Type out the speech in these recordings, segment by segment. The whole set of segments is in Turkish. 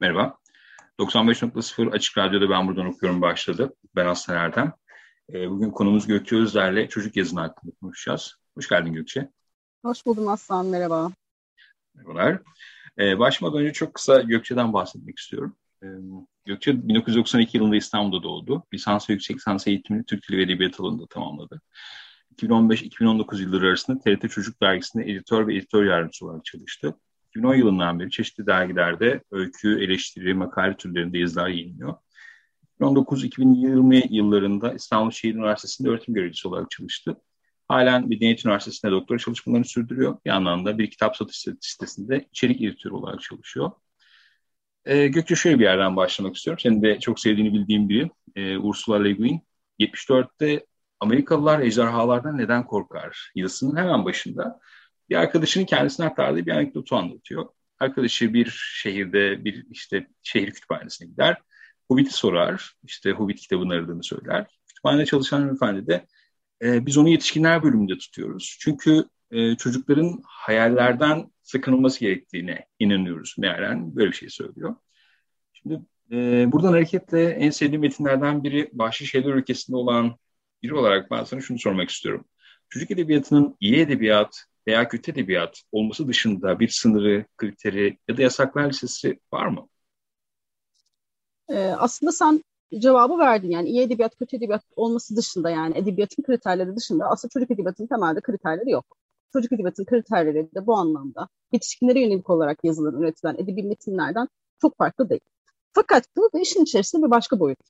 Merhaba. 95.0 Açık Radyo'da Ben Buradan Okuyorum başladı. Ben Aslan Erdem. Bugün konumuz Gökçe Özler'le çocuk yazını hakkında konuşacağız. Hoş geldin Gökçe. Hoş buldum Aslan, merhaba. Merhabalar. Başlamadan önce çok kısa Gökçe'den bahsetmek istiyorum. Gökçe 1992 yılında İstanbul'da doğdu. Lisans ve yüksek lisans eğitimini Türk Dili ve Edebiyatı alanında tamamladı. 2015-2019 yılları arasında TRT Çocuk Dergisi'nde editör ve editör yardımcısı olarak çalıştı. 2010 yılından beri çeşitli dergilerde öykü, eleştiri, makale türlerinde yazılar yayınlıyor. 2019-2020 yıllarında İstanbul Şehir Üniversitesi'nde öğretim görevlisi olarak çalıştı. Halen Bilkent Üniversitesi'nde doktora çalışmalarını sürdürüyor. Bir yandan da bir kitap satış sitesinde içerik editörü olarak çalışıyor. Gökçe, şöyle bir yerden başlamak istiyorum. Senin de çok sevdiğini bildiğim biri Ursula Le Guin. 74'te Amerikalılar ejderhalardan neden korkar yazısının hemen başında bir arkadaşının kendisine aktardığı bir anekdotu anlatıyor. Arkadaşı bir şehirde bir şehir kütüphanesine gider. Hobbit'i sorar. Hobbit kitabını aradığını söyler. Kütüphanede çalışan hanımefendi de biz onu yetişkinler bölümünde tutuyoruz. Çünkü çocukların hayallerden sakınılması gerektiğine inanıyoruz. Meğeren böyle bir şey söylüyor. Şimdi buradan hareketle en sevdiğim metinlerden biri Vahşi Şeyler Ülkesi'nde olan biri olarak ben sana şunu sormak istiyorum. Çocuk edebiyatının iyi edebiyat veya kötü edebiyat olması dışında bir sınırı, kriteri ya da yasaklar listesi var mı? Aslında sen cevabı verdin. Yani iyi edebiyat, kötü edebiyat olması dışında, yani edebiyatın kriterleri dışında aslında çocuk edebiyatının temelde kriterleri yok. Çocuk edebiyatının kriterleri de bu anlamda yetişkinlere yönelik olarak yazılan, üretilen edebi metinlerden çok farklı değil. Fakat bu da işin içerisinde bir başka boyut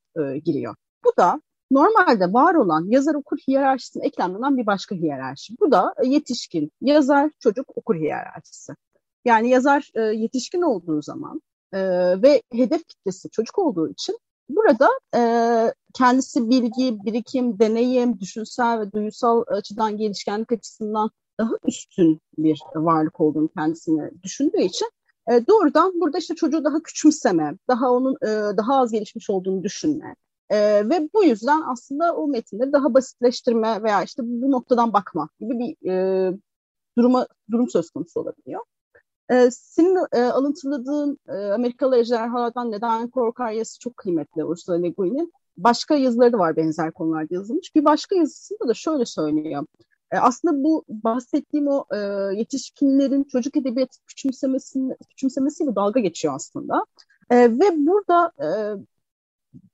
giriyor. Bu da normalde var olan yazar-okur hiyerarşisine eklemlenen bir başka hiyerarşi. Bu da yetişkin, yazar, çocuk, okur hiyerarşisi. Yani yazar yetişkin olduğu zaman ve hedef kitlesi çocuk olduğu için burada kendisi bilgi, birikim, deneyim, düşünsel ve duyusal açıdan gelişkenlik açısından daha üstün bir varlık olduğunu kendisine düşündüğü için doğrudan burada çocuğu daha küçümseme, daha onun daha az gelişmiş olduğunu düşünme. Ve bu yüzden aslında o metinleri daha basitleştirme veya bu noktadan bakma gibi bir durum söz konusu olabiliyor. Senin alıntıladığın Amerikalı ejderhalardan neden korkar yazısı çok kıymetli Ursula Le Guin'in. Başka yazıları da var benzer konularda yazılmış. Bir başka yazısında da şöyle söylüyor. Aslında bu bahsettiğim o yetişkinlerin çocuk edebiyatı küçümsemesiyle dalga geçiyor aslında. Ve burada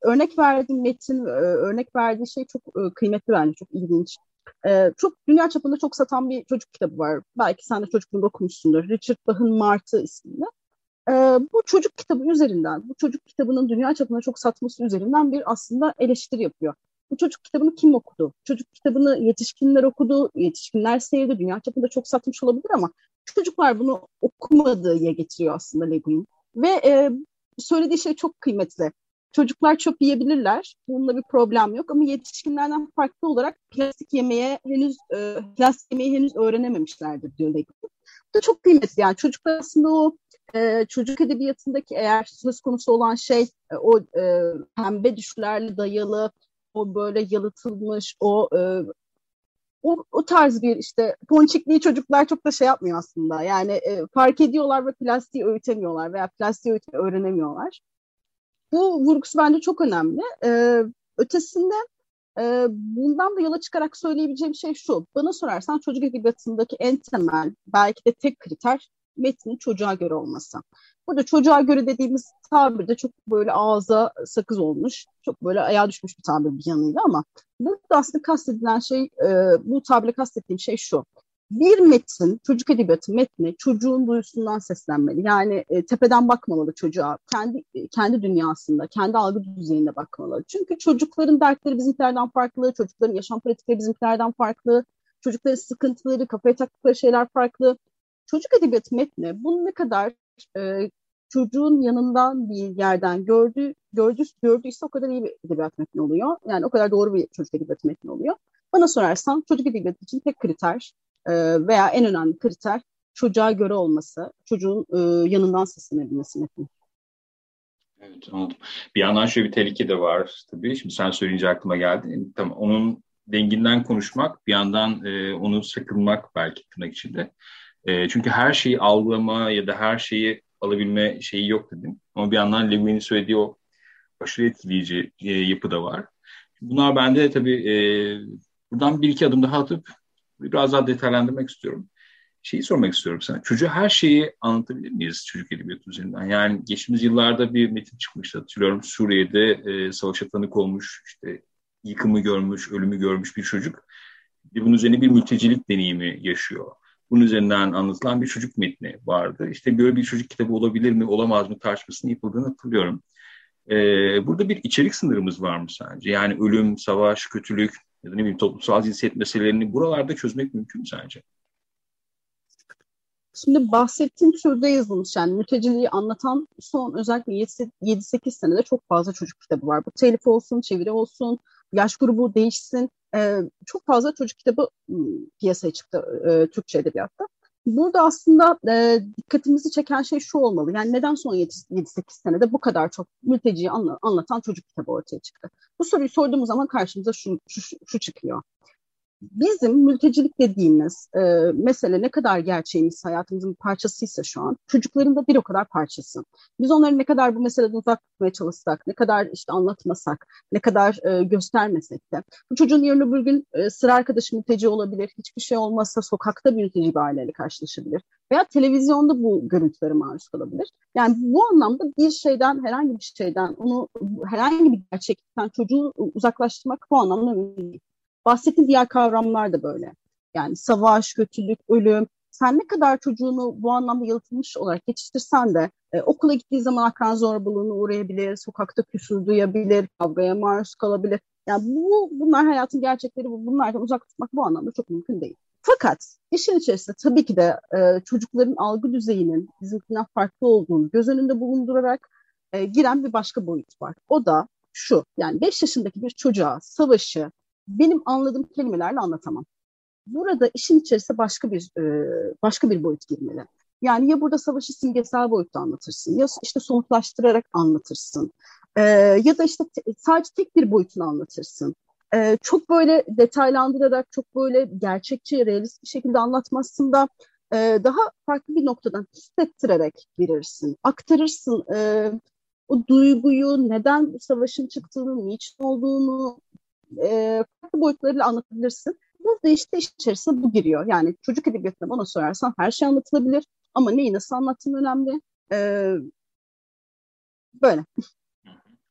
örnek verdiğim metin, örnek verdiği şey çok kıymetli bence, çok ilginç. Çok dünya çapında çok satan bir çocuk kitabı var. Belki sen de çocukluğunda okumuşsundur. Richard Bach'ın Martı isimli. Bu çocuk kitabı üzerinden, bu çocuk kitabının dünya çapında çok satması üzerinden bir aslında eleştiri yapıyor. Bu çocuk kitabını kim okudu? Çocuk kitabını yetişkinler okudu, yetişkinler sevdi. Dünya çapında çok satmış olabilir ama çocuklar bunu okumadıya getiriyor aslında Le Guin. Ve söylediği şey çok kıymetli. Çocuklar çöp yiyebilirler, bununla bir problem yok ama yetişkinlerden farklı olarak plastik yemeği henüz öğrenememişlerdir diyor. Bu da çok kıymetli. Yani çocuklar aslında o çocuk edebiyatındaki eğer söz konusu olan şey o pembe düşlerle dayalı, o böyle yalıtılmış, o tarz bir ponçikliği çocuklar çok da yapmıyor aslında. Yani fark ediyorlar ve plastiği öğütemiyorlar veya plastiği öğütmeyi öğrenemiyorlar. Bu vurgusu bence çok önemli. Ötesinde bundan da yola çıkarak söyleyebileceğim şey şu. Bana sorarsan çocuk edebiyatındaki en temel, belki de tek kriter metnin çocuğa göre olması. Burada çocuğa göre dediğimiz tabir de çok böyle ağza sakız olmuş, çok böyle ayağa düşmüş bir tabir bir yanıyla ama burada aslında kastettiğim şey şu. bir metin, çocuk edebiyatı metni çocuğun duyusundan seslenmeli. Yani tepeden bakmamalı çocuğa. Kendi dünyasında, kendi algı düzeyinde bakmalı. Çünkü çocukların dertleri bizimkilerden farklı, çocukların yaşam pratikleri bizimkilerden farklı, çocukların sıkıntıları, kafaya taktıkları şeyler farklı. Çocuk edebiyatı metni bunu ne kadar çocuğun yanından bir yerden gördüyse o kadar iyi bir edebiyat metni oluyor. Yani o kadar doğru bir çocuk edebiyatı metni oluyor. Bana sorarsan çocuk edebiyatı için tek kriter veya en önemli kriter çocuğa göre olması, çocuğun yanından seslenebilmesi metni. Evet, anladım. Bir yandan şöyle bir tehlike de var tabii. Şimdi sen söyleyince aklıma geldi. Tamam, onun denginden konuşmak, bir yandan onu sakınmak belki tırnak içinde. Çünkü her şeyi algılama ya da her şeyi alabilme şeyi yok dedim. Ama bir yandan Le Guin'in söylediği o aşırı etkileyici yapı da var. Bunlar bende de tabii buradan bir iki adım daha atıp biraz daha detaylandırmak istiyorum. Şeyi sormak istiyorum sana. Çocuğa her şeyi anlatabilir miyiz çocuk edebiyatı üzerinden? Yani geçtiğimiz yıllarda bir metin çıkmıştı. Hatırlıyorum, Suriye'de savaşa tanık olmuş, işte yıkımı görmüş, ölümü görmüş bir çocuk. Bunun üzerine bir mültecilik deneyimi yaşıyor. Bunun üzerinden anlatılan bir çocuk metni vardı. İşte böyle bir çocuk kitabı olabilir mi, olamaz mı tartışmasının yapıldığını hatırlıyorum. Burada bir içerik sınırımız var mı sence? Yani ölüm, savaş, kötülük ya da ne bileyim toplumsal cinsiyet meselelerini buralarda çözmek mümkün mü sence? Şimdi bahsettiğim türde yazılmış, yani mülteciliği anlatan son özellikle 7-8 senede çok fazla çocuk kitabı var. Bu telif olsun, çeviri olsun, yaş grubu değişsin. Çok fazla çocuk kitabı piyasaya çıktı Türkçe edebiyatta. Burada aslında dikkatimizi çeken şey şu olmalı. Yani neden son 7-8 senede bu kadar çok mülteciyi anlatan çocuk kitabı ortaya çıktı? Bu soruyu sorduğumuz zaman karşımıza şu çıkıyor. Bizim mültecilik dediğimiz mesele ne kadar gerçeğimiz, hayatımızın bir parçasıysa şu an, çocukların da bir o kadar parçası. Biz onları ne kadar bu meseleden uzak tutmaya çalışsak, ne kadar işte anlatmasak, ne kadar göstermesek de, bu çocuğun yarın öbür gün sıra arkadaşı mülteci olabilir, hiçbir şey olmazsa sokakta mülteci bir aileyle karşılaşabilir veya televizyonda bu görüntülere maruz kalabilir. Yani bu anlamda bir şeyden, herhangi bir şeyden, onu herhangi bir gerçekten çocuğu uzaklaştırmak bu anlamda mümkün. Bahsettiğim diğer kavramlar da böyle. Yani savaş, kötülük, ölüm. Sen ne kadar çocuğunu bu anlamda yalıtılmış olarak yetiştirsen de okula gittiği zaman akran zorbalığına uğrayabilir, sokakta küsür duyabilir, kavgaya maruz kalabilir. Yani bunlar hayatın gerçekleri, bunlardan uzak tutmak bu anlamda çok mümkün değil. Fakat işin içerisinde tabii ki de çocukların algı düzeyinin bizimkinden farklı olduğunu göz önünde bulundurarak giren bir başka boyut var. O da şu, yani 5 yaşındaki bir çocuğa savaşı benim anladığım kelimelerle anlatamam. Burada işin içerisinde başka bir boyut girmeli. Yani ya burada savaşı simgesel boyutta anlatırsın, ya işte somutlaştırarak anlatırsın, ya da işte sadece tek bir boyutunu anlatırsın. Çok böyle detaylandırarak, çok böyle gerçekçi, realist bir şekilde anlatmazsın da daha farklı bir noktadan hissettirerek verirsin, aktarırsın o duyguyu, neden bu savaşın çıktığını, niçin olduğunu, farklı boyutlarıyla anlatabilirsin. Burada işte iş içerisinde bu giriyor. Yani çocuk edebiyatına bana sorarsan her şey anlatılabilir ama neyi nasıl anlattığın önemli. Böyle.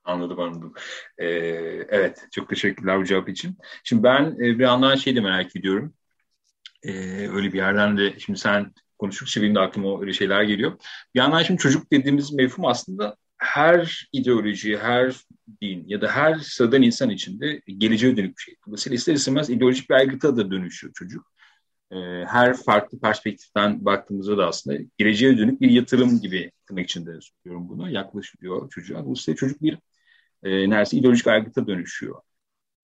Anladım. Evet, çok teşekkürler bu cevap için. Şimdi ben bir anlamda şeyi de merak ediyorum. Öyle bir yerden de şimdi sen konuştukça benim de aklıma öyle şeyler geliyor. Bir anlamda şimdi çocuk dediğimiz mefhum aslında her ideoloji, her din ya da her sıradan insan içinde geleceğe dönük bir şey. Dolayısıyla ister istemez ideolojik bir aygıta da dönüşüyor çocuk. Her farklı perspektiften baktığımızda da aslında geleceğe dönük bir yatırım gibi tırnak içinde söylüyorum bunu. Yaklaşıyor çocuğa. Dolayısıyla çocuk bir neredeyse ideolojik aygıta dönüşüyor.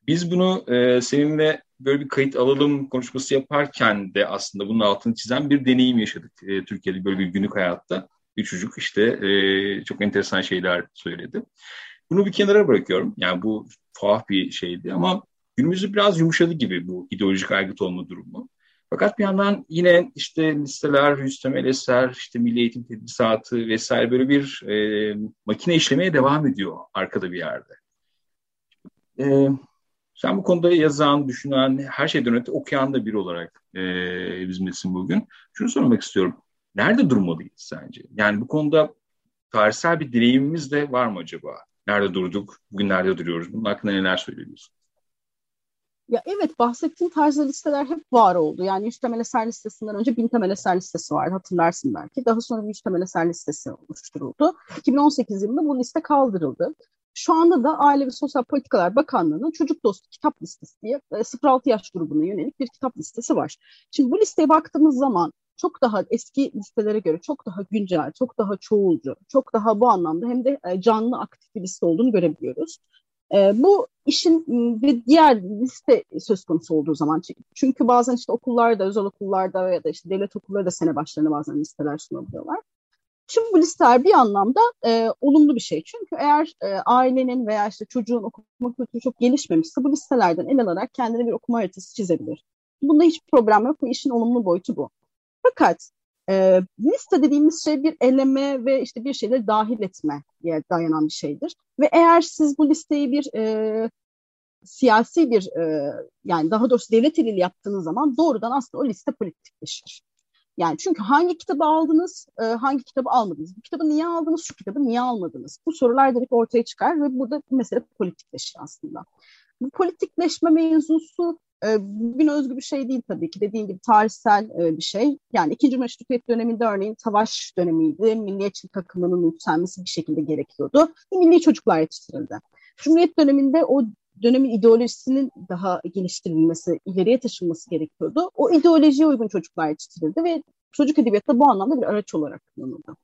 Biz bunu seninle böyle bir kayıt alalım konuşması yaparken de aslında bunun altını çizen bir deneyim yaşadık Türkiye'de böyle bir günlük hayatta. Bir çocuk işte çok enteresan şeyler söyledi. Bunu bir kenara bırakıyorum. Yani bu tuhaf bir şeydi ama günümüzde biraz yumuşadı gibi bu ideolojik aygıt olma durumu. Fakat bir yandan yine işte listeler, Rüstem-el Eser, işte Milli Eğitim Tedrisatı vesaire böyle bir makine işlemeye devam ediyor arkada bir yerde. Sen bu konuda yazan, düşünen, her şeyden öte okuyan da biri olarak bizimlesin bugün. Şunu sormak istiyorum. Nerede durmalıyız sence? Yani bu konuda tarihsel bir deneyimimiz de var mı acaba? Nerede durduk? Bugün nerede duruyoruz? Bunun hakkında neler söylüyorsun? Ya evet, bahsettiğim tarzda listeler hep var oldu. Yani 100 temel eser listesinden önce 1000 temel eser listesi vardı, hatırlarsın belki. Daha sonra 100 temel eser listesi oluşturuldu. 2018 yılında bu liste kaldırıldı. Şu anda da Aile ve Sosyal Politikalar Bakanlığı'nın çocuk dostu kitap listesi diye 0-6 yaş grubuna yönelik bir kitap listesi var. Şimdi bu listeye baktığımız zaman çok daha eski listelere göre çok daha güncel, çok daha çoğulcu, çok daha bu anlamda hem de canlı aktif bir liste olduğunu görebiliyoruz. Bu işin bir diğer liste söz konusu olduğu zaman, çünkü bazen işte okullarda, özel okullarda ya da işte devlet okulları da sene başlarına bazen listeler sunabiliyorlar. Tüm bu listeler bir anlamda olumlu bir şey. Çünkü eğer ailenin veya işte çocuğun okuma kültürü çok gelişmemişse bu listelerden ele alarak kendine bir okuma haritası çizebilir. Bunda hiçbir problem yok. Bu işin olumlu boyutu bu. Fakat liste dediğimiz şey bir eleme ve işte bir şeyleri dahil etmeye dayanan bir şeydir. Ve eğer siz bu listeyi bir siyasi bir yani daha doğrusu devlet eliyle yaptığınız zaman doğrudan aslında o liste politikleşir. Yani çünkü hangi kitabı aldınız, hangi kitabı almadınız, bu kitabı niye aldınız, şu kitabı niye almadınız? Bu sorular direkt ortaya çıkar ve burada mesele politikleşir aslında. Bu politikleşme mevzusu bugün özgü bir şey değil tabii ki. Dediğim gibi tarihsel bir şey. Yani 2. Meşrutiyet döneminde örneğin savaş dönemiydi. Milliyetçi takımının yükselmesi bir şekilde gerekiyordu. Milli çocuklar yetiştirildi. Cumhuriyet döneminde o dönemin ideolojisinin daha geliştirilmesi, ileriye taşınması gerekiyordu. O ideolojiye uygun çocuklar yetiştirildi ve çocuk edebiyatı bu anlamda bir araç olarak kullanıldı.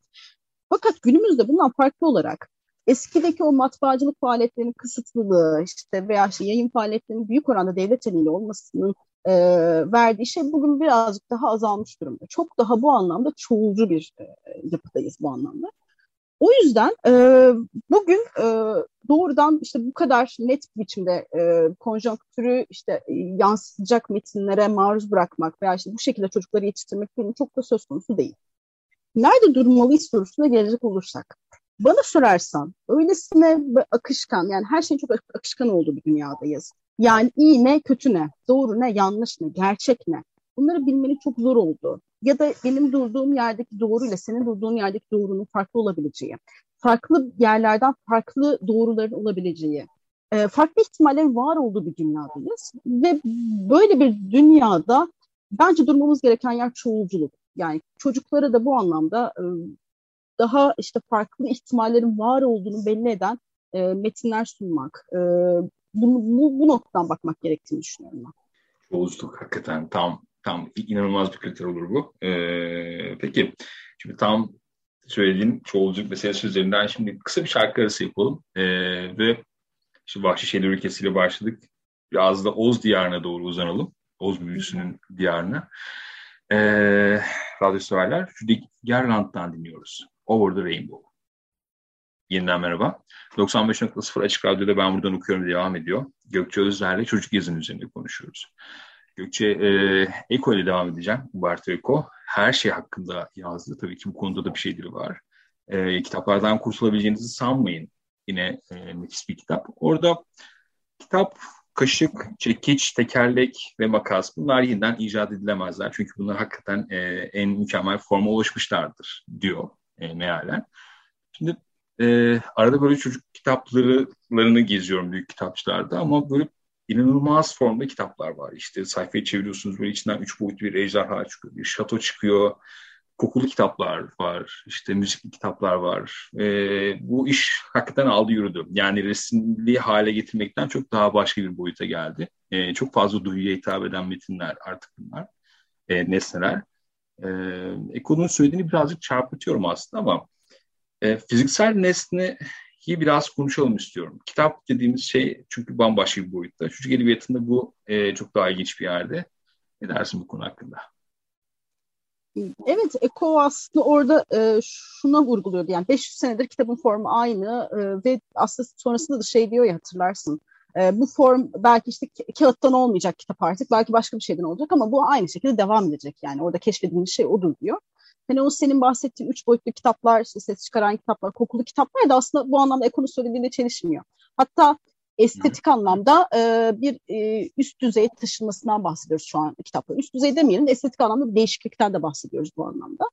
Fakat günümüzde bundan farklı olarak eskideki o matbaacılık faaliyetlerinin kısıtlılığı işte veya işte yayın faaliyetlerinin büyük oranda devlet eliyle olmasının verdiği şey bugün birazcık daha azalmış durumda. Çok daha bu anlamda çoğulcu bir yapıdayız bu anlamda. O yüzden bugün doğrudan işte bu kadar net bir biçimde konjonktürü işte yansıtacak metinlere maruz bırakmak veya işte bu şekilde çocukları yetiştirmek çok da söz konusu değil. Nerede durmalıyız sorusuna gelecek olursak, bana sorarsan öylesine akışkan, yani her şeyin çok akışkan olduğu bir dünyadayız. Yani iyi ne, kötü ne, doğru ne, yanlış ne, gerçek ne? Bunları bilmenin çok zor olduğu ya da benim durduğum yerdeki doğru ile senin durduğun yerdeki doğrunun farklı olabileceği, farklı yerlerden farklı doğruların olabileceği, farklı ihtimallerin var olduğu bir dünyadayız. Ve böyle bir dünyada bence durmamız gereken yer çoğulculuk. Yani çocuklara da bu anlamda daha işte farklı ihtimallerin var olduğunu belli eden metinler sunmak. Bu noktadan bakmak gerektiğini düşünüyorum ben. Çoğulculuk hakikaten tam inanılmaz bir kriter olur bu. Peki şimdi tam söylediğin çoğulculuk meselesi üzerinden şimdi kısa bir şarkı arası yapalım. Ve işte Vahşişehir ülkesiyle başladık. Biraz da Oz diyarına doğru uzanalım. Oz büyüsünün diyarına. Radyo severler. Judy Garland'dan dinliyoruz. Over the Rainbow. Yeniden merhaba. 95.0 Açık Radyo'da Ben Buradan Okuyorum devam ediyor. Gökçe Özler'le çocuk yazının üzerinde konuşuyoruz. Gökçe, Eco ile devam edeceğim. Umberto Eco her şey hakkında yazdı. Tabii ki bu konuda da bir şeyleri var. Kitaplardan kurtulabileceğinizi sanmayın. Yine nefis bir kitap. Orada kitap, kaşık, çekiç, tekerlek ve makas, bunlar yeniden icat edilemezler. Çünkü bunlar hakikaten en mükemmel forma ulaşmışlardır diyor mealen. Şimdi arada böyle çocuk kitaplarını geziyorum büyük kitapçılarda ama böyle inanılmaz formda kitaplar var. İşte sayfayı çeviriyorsunuz, böyle içinden 3 boyutlu bir ejderha çıkıyor, bir şato çıkıyor, kokulu kitaplar var, işte müzikli kitaplar var. Bu iş hakikaten aldı yürüdü. Yani resimli hale getirmekten çok daha başka bir boyuta geldi. Çok fazla duyuya hitap eden metinler artık bunlar, nesneler. Eko'nun söylediğini birazcık çarpıtıyorum aslında ama fiziksel nesneyi biraz konuşalım istiyorum. Kitap dediğimiz şey çünkü bambaşka bir boyutta. Çocuk edebiyatında bu çok daha ilginç bir yerde. Ne dersin bu konu hakkında? Evet, Eco aslında orada şuna vurguluyordu. Yani 500 senedir kitabın formu aynı ve aslında sonrasında da şey diyor ya, hatırlarsın. Bu form belki işte kağıttan olmayacak kitap artık. Belki başka bir şeyden olacak ama bu aynı şekilde devam edecek. Yani orada keşfedilmiş şey odur diyor. Hani o senin bahsettiğin 3 boyutlu kitaplar, işte ses çıkaran kitaplar, kokulu kitaplar da aslında bu anlamda Eco'nun söylediğiyle çelişmiyor. Hatta estetik anlamda bir üst düzeye taşınmasından bahsediyoruz şu an kitapların. Üst düzey demeyelim de estetik anlamda bir değişiklikten de bahsediyoruz bu anlamda.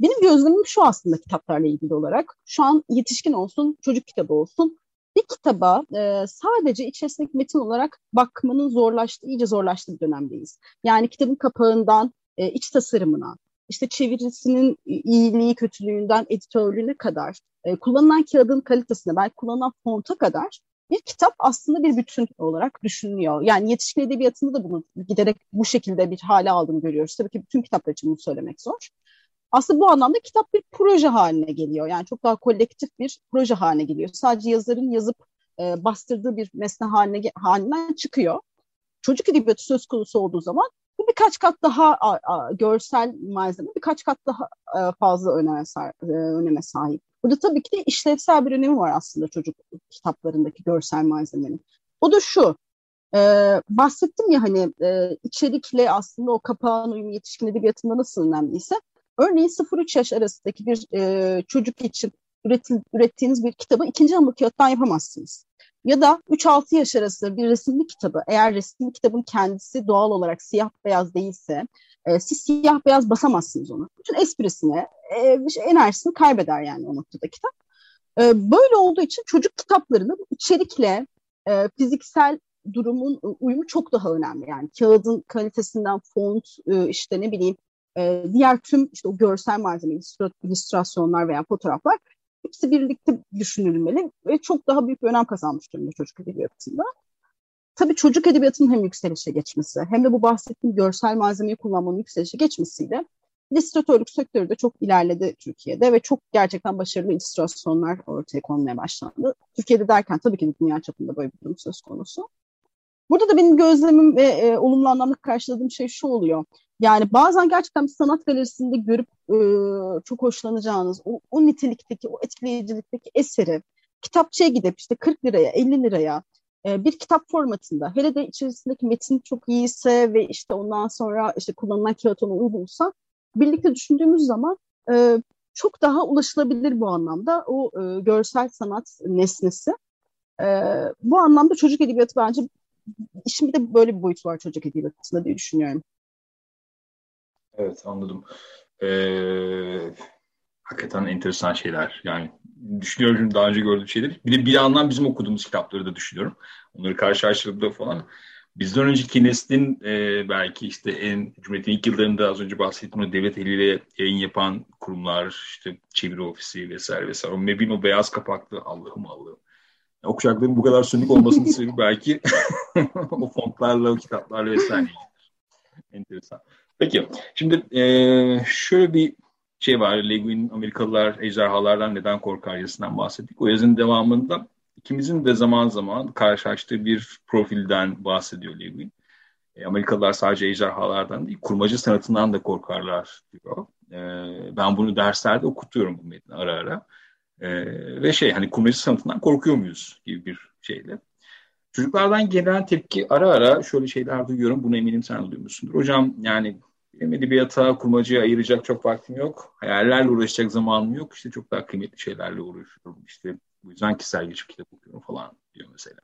Benim gözlemim şu aslında kitaplarla ilgili olarak. Şu an yetişkin olsun, çocuk kitabı olsun. bir kitaba sadece içerisindeki metin olarak bakmanın iyice zorlaştığı bir dönemdeyiz. Yani kitabın kapağından iç tasarımına, işte çevirisinin iyiliği, kötülüğünden editörlüğüne kadar, kullanılan kağıdın kalitesine, belki kullanılan fonta kadar bir kitap aslında bir bütün olarak düşünülüyor. Yani yetişkin edebiyatında da bunu giderek bu şekilde bir hale aldığını görüyoruz. Tabii ki bütün kitaplar için bunu söylemek zor. Aslında bu anlamda kitap bir proje haline geliyor. Yani çok daha kolektif bir proje haline geliyor. Sadece yazarın yazıp bastırdığı bir nesne halinden çıkıyor. Çocuk edebiyatı söz konusu olduğu zaman bu birkaç kat daha görsel malzeme, birkaç kat daha fazla öneme sahip. Burada tabii ki işlevsel bir önemi var aslında çocuk kitaplarındaki görsel malzemenin. O da şu, bahsettim ya hani içerikle aslında o kapağın uyumu yetişkin edebiyatında nasıl önemliyse, örneğin 0-3 yaş arasındaki bir çocuk için ürettiğiniz bir kitabı ikinci hamur kağıttan yapamazsınız. Ya da 3-6 yaş arası bir resimli kitabı, eğer resimli kitabın kendisi doğal olarak siyah beyaz değilse, siz siyah beyaz basamazsınız onu. Bütün esprisini, enerjisini kaybeder yani o noktada kitap. Böyle olduğu için çocuk kitaplarının içerikle fiziksel durumun uyumu çok daha önemli. Yani kağıdın kalitesinden font, işte ne bileyim, diğer tüm işte o görsel malzeme, illüstrasyonlar veya fotoğraflar hepsi birlikte düşünülmeli ve çok daha büyük bir önem kazanmış durumda çocuk edebiyatında. Tabii çocuk edebiyatının hem yükselişe geçmesi hem de bu bahsettiğim görsel malzemeyi kullanmanın yükselişe geçmesiyle illüstratörlük sektörü de çok ilerledi Türkiye'de ve çok gerçekten başarılı illüstrasyonlar ortaya konmaya başlandı. Türkiye'de derken tabii ki dünya çapında böyle bir durum söz konusu. Burada da benim gözlemim ve olumlu anlamda karşıladığım şey şu oluyor. Yani bazen gerçekten bir sanat galerisinde görüp çok hoşlanacağınız o nitelikteki, o etkileyicilikteki eseri kitapçıya gidip işte 40 liraya, 50 liraya bir kitap formatında, hele de içerisindeki metin çok iyiyse ve işte ondan sonra işte kullanılan kağıt ona uygunsa, birlikte düşündüğümüz zaman çok daha ulaşılabilir bu anlamda o görsel sanat nesnesi. Bu anlamda çocuk edebiyatı bence, işin bir de böyle bir boyutu var çocuk edebiyatında diye düşünüyorum. Evet, anladım. Hakikaten enteresan şeyler. Yani düşünüyorum daha önce gördüğüm şeyleri. Bir de bir yandan bizim okuduğumuz kitapları da düşünüyorum. Onları karşılaştırdığımda falan. Bizden önceki neslin belki işte Cumhuriyet'in ilk yıllarında az önce bahsettiğim devlet eliyle yayın yapan kurumlar, işte çeviri ofisi vesaire vesaire. O mebin o beyaz kapaklı Allah'ım. Okuyacakların bu kadar sönük olmasının sebebi belki o fontlarla, o kitaplarla vesaire. Enteresan. Peki, şimdi şöyle bir şey var. Le Guin'in Amerikalılar Ejderhalardan Neden Korkar yazısından bahsettik. O yazının devamında ikimizin de zaman zaman karşılaştığı bir profilden bahsediyor Le Guin. Amerikalılar sadece ejderhalardan değil, kurmaca sanatından da korkarlar diyor. Ben bunu derslerde okutuyorum bu metni ara ara. Ve hani kurmaca sanatından korkuyor muyuz gibi bir şeyle. Çocuklardan gelen tepki ara ara şöyle şeyler duyuyorum. Bunu eminim sen duymuşsundur. Hocam yani benim edebiyata, kurmacaya ayıracak çok vaktim yok. Hayallerle uğraşacak zamanım yok. İşte çok daha kıymetli şeylerle uğraşıyorum. İşte bu yüzden kişisel gelişim kitap okuyorum falan diyor mesela.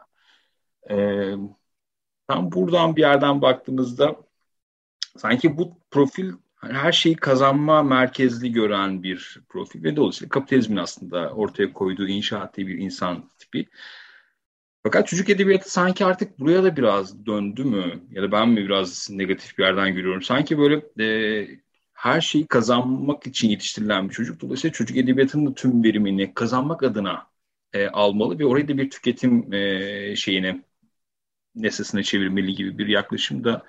Tam buradan bir yerden baktığımızda sanki bu profil her şeyi kazanma merkezli gören bir profil ve dolayısıyla kapitalizmin aslında ortaya koyduğu inşaatlı bir insan tipi. Fakat çocuk edebiyatı sanki artık buraya da biraz döndü mü? Ya da ben mi biraz negatif bir yerden görüyorum? Sanki böyle her şeyi kazanmak için yetiştirilen bir çocuk. Dolayısıyla çocuk edebiyatının da tüm verimini kazanmak adına almalı ve orayı da bir tüketim nesnesine çevirmeli gibi bir yaklaşım da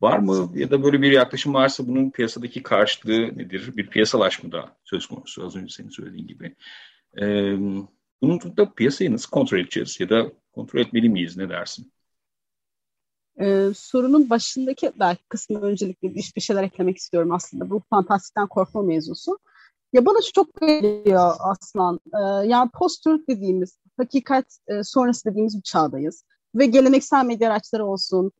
var mı? Ya da böyle bir yaklaşım varsa bunun piyasadaki karşılığı nedir? Bir piyasalaşma da söz konusu az önce senin söylediğin gibi. Bunun da piyasayı nasıl kontrol edeceğiz ya da kontrol etmeli miyiz, ne dersin? Sorunun başındaki belki kısmı öncelikle bir şeyler eklemek istiyorum aslında. Bu fantastikten korkma mevzusu. Ya bana şu çok geliyor Aslan. Yani post-truth dediğimiz, hakikat sonrası dediğimiz bir çağdayız. Ve geleneksel medya araçları olsun,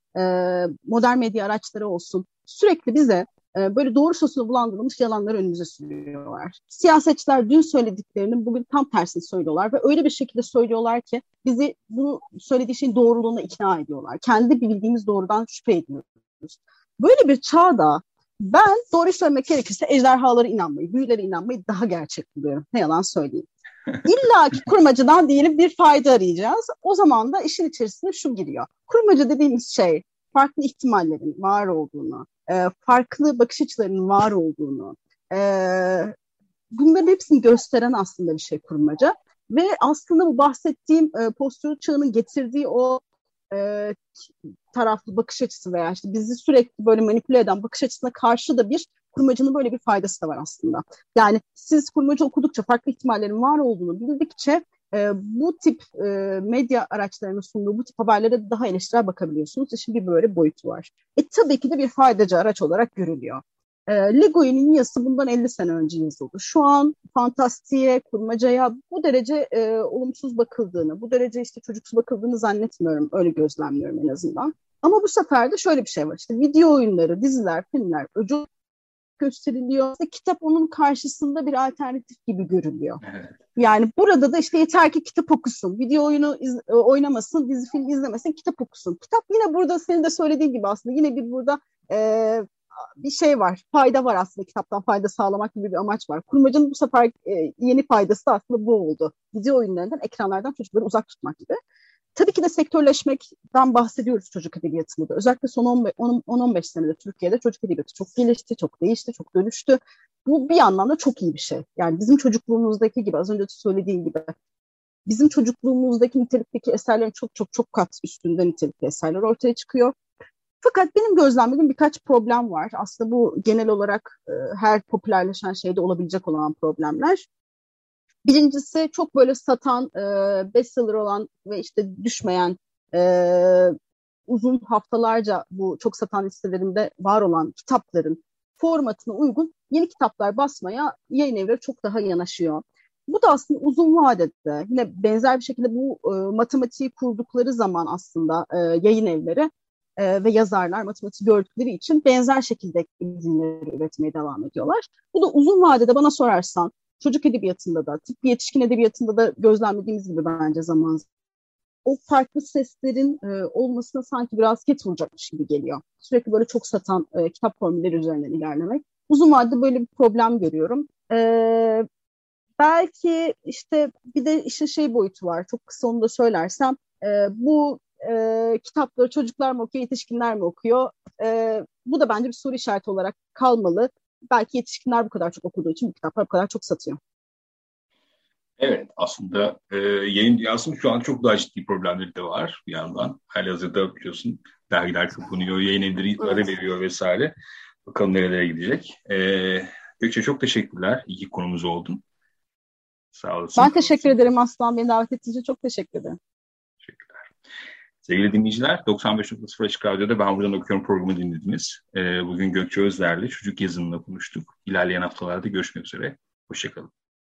modern medya araçları olsun sürekli bize böyle doğru sosuna bulandırılmış yalanları önümüze sürüyorlar. Siyasetçiler dün söylediklerinin bugün tam tersini söylüyorlar ve öyle bir şekilde söylüyorlar ki bizi bu söylediği şeyin doğruluğuna ikna ediyorlar. Kendi bildiğimiz doğrudan şüphe ediyoruz. Böyle bir çağda ben doğru söylemek gerekirse ejderhalara inanmayı, büyülere inanmayı daha gerçek buluyorum. Ne yalan söyleyeyim. İlla ki kurmacadan diyelim bir fayda arayacağız. O zaman da işin içerisine şu giriyor. Kurmaca dediğimiz şey farklı ihtimallerin var olduğunu, farklı bakış açılarının var olduğunu, bunların hepsini gösteren aslında bir şey kurmaca. Ve aslında bu bahsettiğim postür çağının getirdiği o taraflı bakış açısı veya işte bizi sürekli böyle manipüle eden bakış açısına karşı da bir kurmacının böyle bir faydası da var aslında. Yani siz kurmaca okudukça, farklı ihtimallerin var olduğunu bildikçe bu tip medya araçlarının sunduğu bu tip haberlere daha eleştirel bakabiliyorsunuz. İşin bir böyle boyutu var. Tabii ki de bir faydacı araç olarak görülüyor. Le Guin'in yazısı bundan 50 sene önce yazıldı. Şu an fantastiğe, kurmacaya bu derece olumsuz bakıldığını, bu derece işte çocuksu bakıldığını zannetmiyorum. Öyle gözlemliyorum en azından. Ama bu sefer de şöyle bir şey var. İşte video oyunları, diziler, filmler ödül gösteriliyor. İşte kitap onun karşısında bir alternatif gibi görülüyor. Evet. Yani burada da işte yeter ki kitap okusun, video oyunu oynamasın, dizi film izlemesin, kitap okusun. Kitap yine burada senin de söylediğin gibi aslında yine bir burada... bir şey var, fayda var aslında, kitaptan fayda sağlamak gibi bir amaç var. Kurmacanın bu sefer yeni faydası da aslında bu oldu. Video oyunlarından, ekranlardan çocukları uzak tutmak gibi. Tabii ki de sektörleşmekten bahsediyoruz çocuk edebiyatında da. Özellikle son 10-15 senede Türkiye'de çocuk edebiyatı çok gelişti, çok değişti, çok dönüştü. Bu bir yandan da çok iyi bir şey. Yani bizim çocukluğumuzdaki gibi, az önce söylediğim gibi, bizim çocukluğumuzdaki nitelikteki eserlerin çok kat üstünde nitelikli eserler ortaya çıkıyor. Fakat benim gözlemlediğim birkaç problem var. Aslında bu genel olarak her popülerleşen şeyde olabilecek olan problemler. Birincisi çok böyle satan, bestseller olan ve işte düşmeyen, uzun haftalarca bu çok satan listelerinde var olan kitapların formatına uygun yeni kitaplar basmaya yayın evleri çok daha yanaşıyor. Bu da aslında uzun vadede yine benzer bir şekilde bu matematiği kurdukları zaman aslında yayın evleri ve yazarlar matematik gördükleri için benzer şekilde izinleri üretmeye devam ediyorlar. Bu da uzun vadede bana sorarsan çocuk edebiyatında da, tıpkı yetişkin edebiyatında da gözlemlediğimiz gibi bence zaman zaman o farklı seslerin olmasına sanki biraz ket vuracakmış gibi geliyor. Sürekli böyle çok satan kitap formülleri üzerinden ilerlemek. Uzun vadede böyle bir problem görüyorum. Belki işte bir de işin şey boyutu var. Çok kısa onu da söylersem bu kitapları çocuklar mı okuyor, yetişkinler mi okuyor? Bu da bence bir soru işareti olarak kalmalı. Belki yetişkinler bu kadar çok okuduğu için bu kitaplar bu kadar çok satıyor. Evet, aslında yayın dünyasının şu an çok daha ciddi problemleri de var bir yandan. Halihazırda biliyorsun dergiler kapanıyor, yayın evleri ara veriyor vesaire. Bakalım nerelere gidecek. Gökçe çok teşekkürler. İyi ki konumuz oldun. Sağ olasın. Ben teşekkür ederim Aslan. Beni davet ettiğin için çok teşekkür ederim. Sevgili dinleyiciler, 95.0 Açık Radyo'da Ben Buradan Okuyorum programı dinlediniz. Bugün Gökçe Özler'le çocuk yazınına konuştuk. İlerleyen haftalarda görüşmek üzere. Hoşçakalın.